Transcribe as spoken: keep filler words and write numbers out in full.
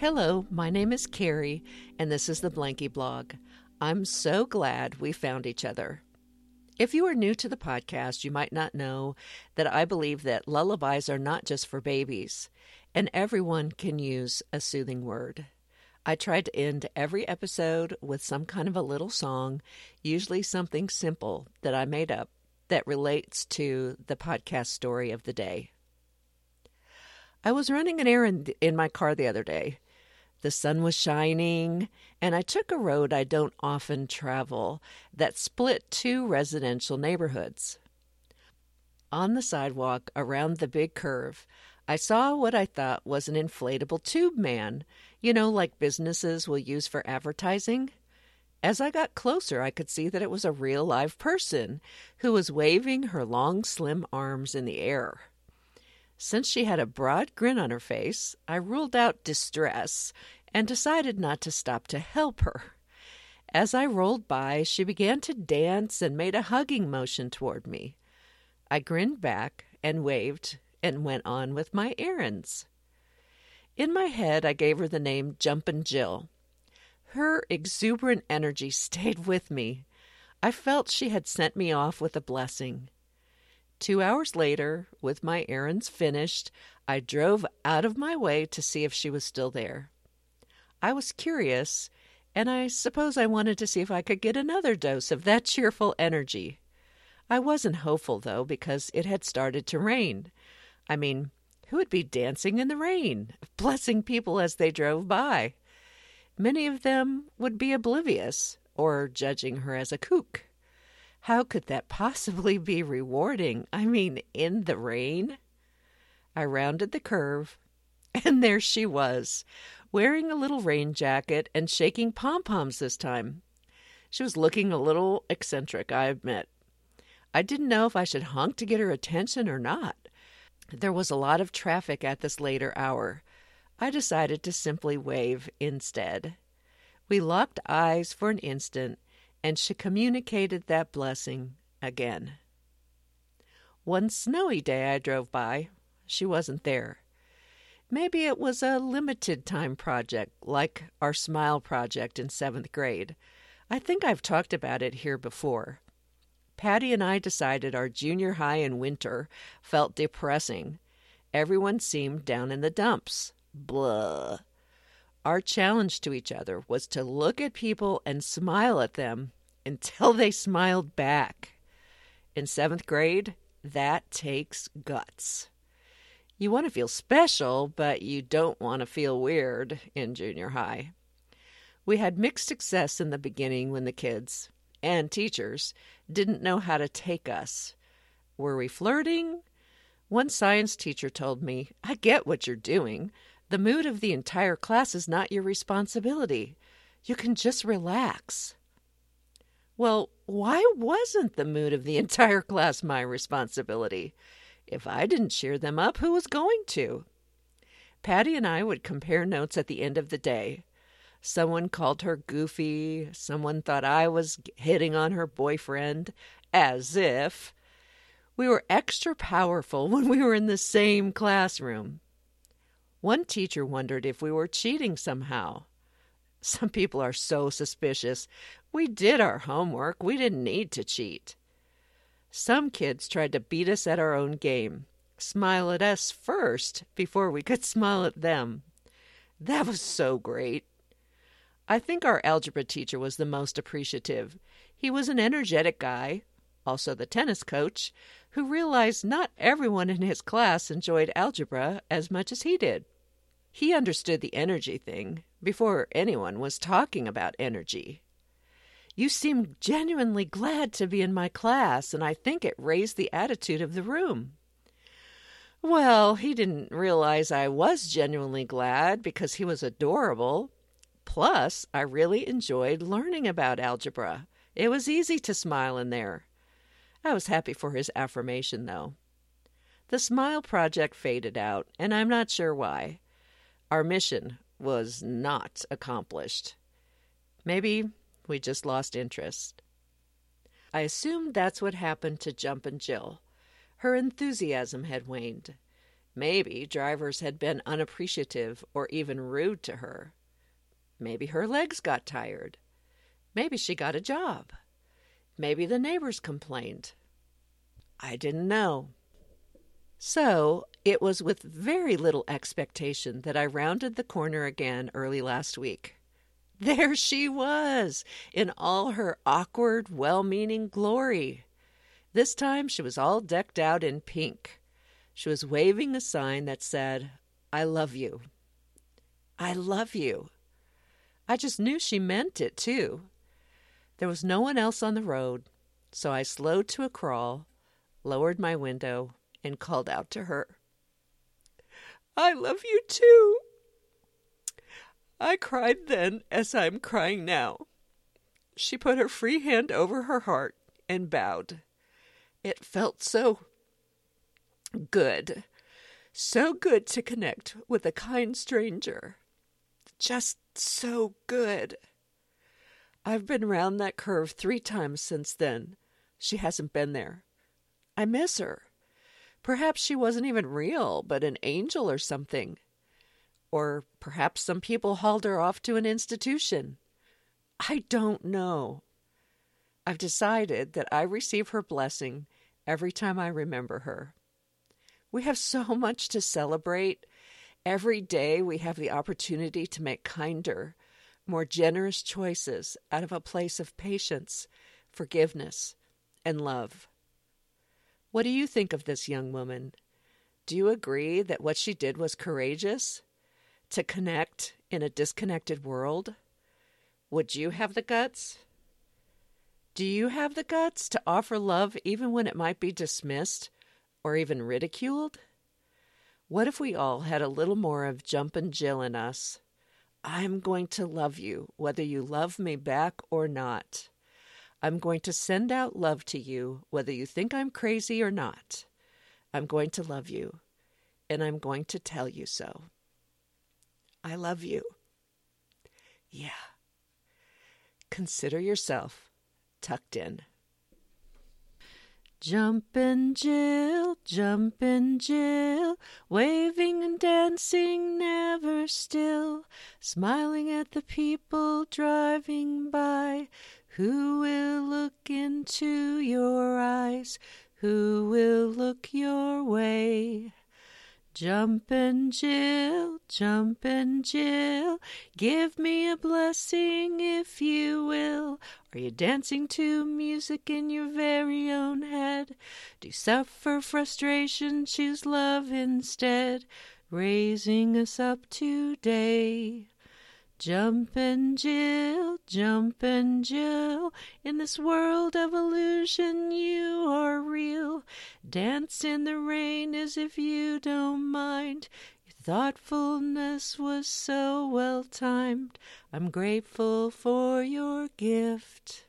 Hello, my name is Carrie, and this is the Blankie Blog. I'm so glad we found each other. If you are new to the podcast, you might not know that I believe that lullabies are not just for babies, and everyone can use a soothing word. I try to end every episode with some kind of a little song, usually something simple that I made up that relates to the podcast story of the day. I was running an errand in my car the other day. The sun was shining, and I took a road I don't often travel that split two residential neighborhoods. On the sidewalk around the big curve, I saw what I thought was an inflatable tube man, you know, like businesses will use for advertising. As I got closer, I could see that it was a real live person who was waving her long, slim arms in the air. Since she had a broad grin on her face, I ruled out distress and decided not to stop to help her. As I rolled by, she began to dance and made a hugging motion toward me. I grinned back and waved and went on with my errands. In my head, I gave her the name Jumpin' Jill. Her exuberant energy stayed with me. I felt she had sent me off with a blessing. Two hours later, with my errands finished, I drove out of my way to see if she was still there. I was curious, and I suppose I wanted to see if I could get another dose of that cheerful energy. I wasn't hopeful, though, because it had started to rain. I mean, who would be dancing in the rain, blessing people as they drove by? Many of them would be oblivious, or judging her as a kook. How could that possibly be rewarding? I mean, in the rain? I rounded the curve, and there she was, wearing a little rain jacket and shaking pom-poms this time. She was looking a little eccentric, I admit. I didn't know if I should honk to get her attention or not. There was a lot of traffic at this later hour. I decided to simply wave instead. We locked eyes for an instant, and she communicated that blessing again. One snowy day I drove by. She wasn't there. Maybe it was a limited-time project, like our Smile Project in seventh grade. I think I've talked about it here before. Patty and I decided our junior high in winter felt depressing. Everyone seemed down in the dumps. Blah. Our challenge to each other was to look at people and smile at them until they smiled back. In seventh grade, that takes guts. You want to feel special, but you don't want to feel weird in junior high. We had mixed success in the beginning when the kids and teachers didn't know how to take us. Were we flirting? One science teacher told me, "I get what you're doing. The mood of the entire class is not your responsibility. You can just relax." Well, why wasn't the mood of the entire class my responsibility? If I didn't cheer them up, who was going to? Patty and I would compare notes at the end of the day. Someone called her goofy. Someone thought I was hitting on her boyfriend. As if. We were extra powerful when we were in the same classroom. One teacher wondered if we were cheating somehow. Some people are so suspicious. We did our homework. We didn't need to cheat. Some kids tried to beat us at our own game, smile at us first before we could smile at them. That was so great. I think our algebra teacher was the most appreciative. He was an energetic guy, also the tennis coach, who realized not everyone in his class enjoyed algebra as much as he did. He understood the energy thing before anyone was talking about energy. "You seem genuinely glad to be in my class, and I think it raised the attitude of the room." Well, he didn't realize I was genuinely glad because he was adorable. Plus, I really enjoyed learning about algebra. It was easy to smile in there. I was happy for his affirmation, though. The Smile Project faded out, and I'm not sure why. Our mission was not accomplished. Maybe we just lost interest. I assume that's what happened to Jumpin' Jill. Her enthusiasm had waned. Maybe drivers had been unappreciative or even rude to her. Maybe her legs got tired. Maybe she got a job. Maybe the neighbors complained. I didn't know. So it was with very little expectation that I rounded the corner again early last week. There she was, in all her awkward, well-meaning glory. This time she was all decked out in pink. She was waving a sign that said, "I love you." I love you. I just knew she meant it, too. There was no one else on the road, so I slowed to a crawl, lowered my window, and called out to her. "I love you, too." I cried then as I'm crying now. She put her free hand over her heart and bowed. It felt so good, so good to connect with a kind stranger. Just so good. I've been round that curve three times since then. She hasn't been there. I miss her. Perhaps she wasn't even real, but an angel or something. Or perhaps some people hauled her off to an institution. I don't know. I've decided that I receive her blessing every time I remember her. We have so much to celebrate. Every day we have the opportunity to make kinder, more generous choices out of a place of patience, forgiveness, and love. What do you think of this young woman? Do you agree that what she did was courageous? To connect in a disconnected world? Would you have the guts? Do you have the guts to offer love even when it might be dismissed or even ridiculed? What if we all had a little more of Jumpin' Jill in us? I'm going to love you whether you love me back or not. I'm going to send out love to you whether you think I'm crazy or not. I'm going to love you, and I'm going to tell you so. I love you. Yeah. Consider yourself tucked in. Jumpin' Jill, Jumpin' Jill, waving and dancing never still, smiling at the people driving by, who will look into your eyes, who will look your way. Jumpin' Jill, Jumpin' Jill, give me a blessing if you will. Are you dancing to music in your very own head? Do you suffer frustration? Choose love instead, raising us up today. Jumpin' Jill, Jumpin' Jill, in this world of illusion you are real. Dance in the rain as if you don't mind. Your thoughtfulness was so well timed. I'm grateful for your gift.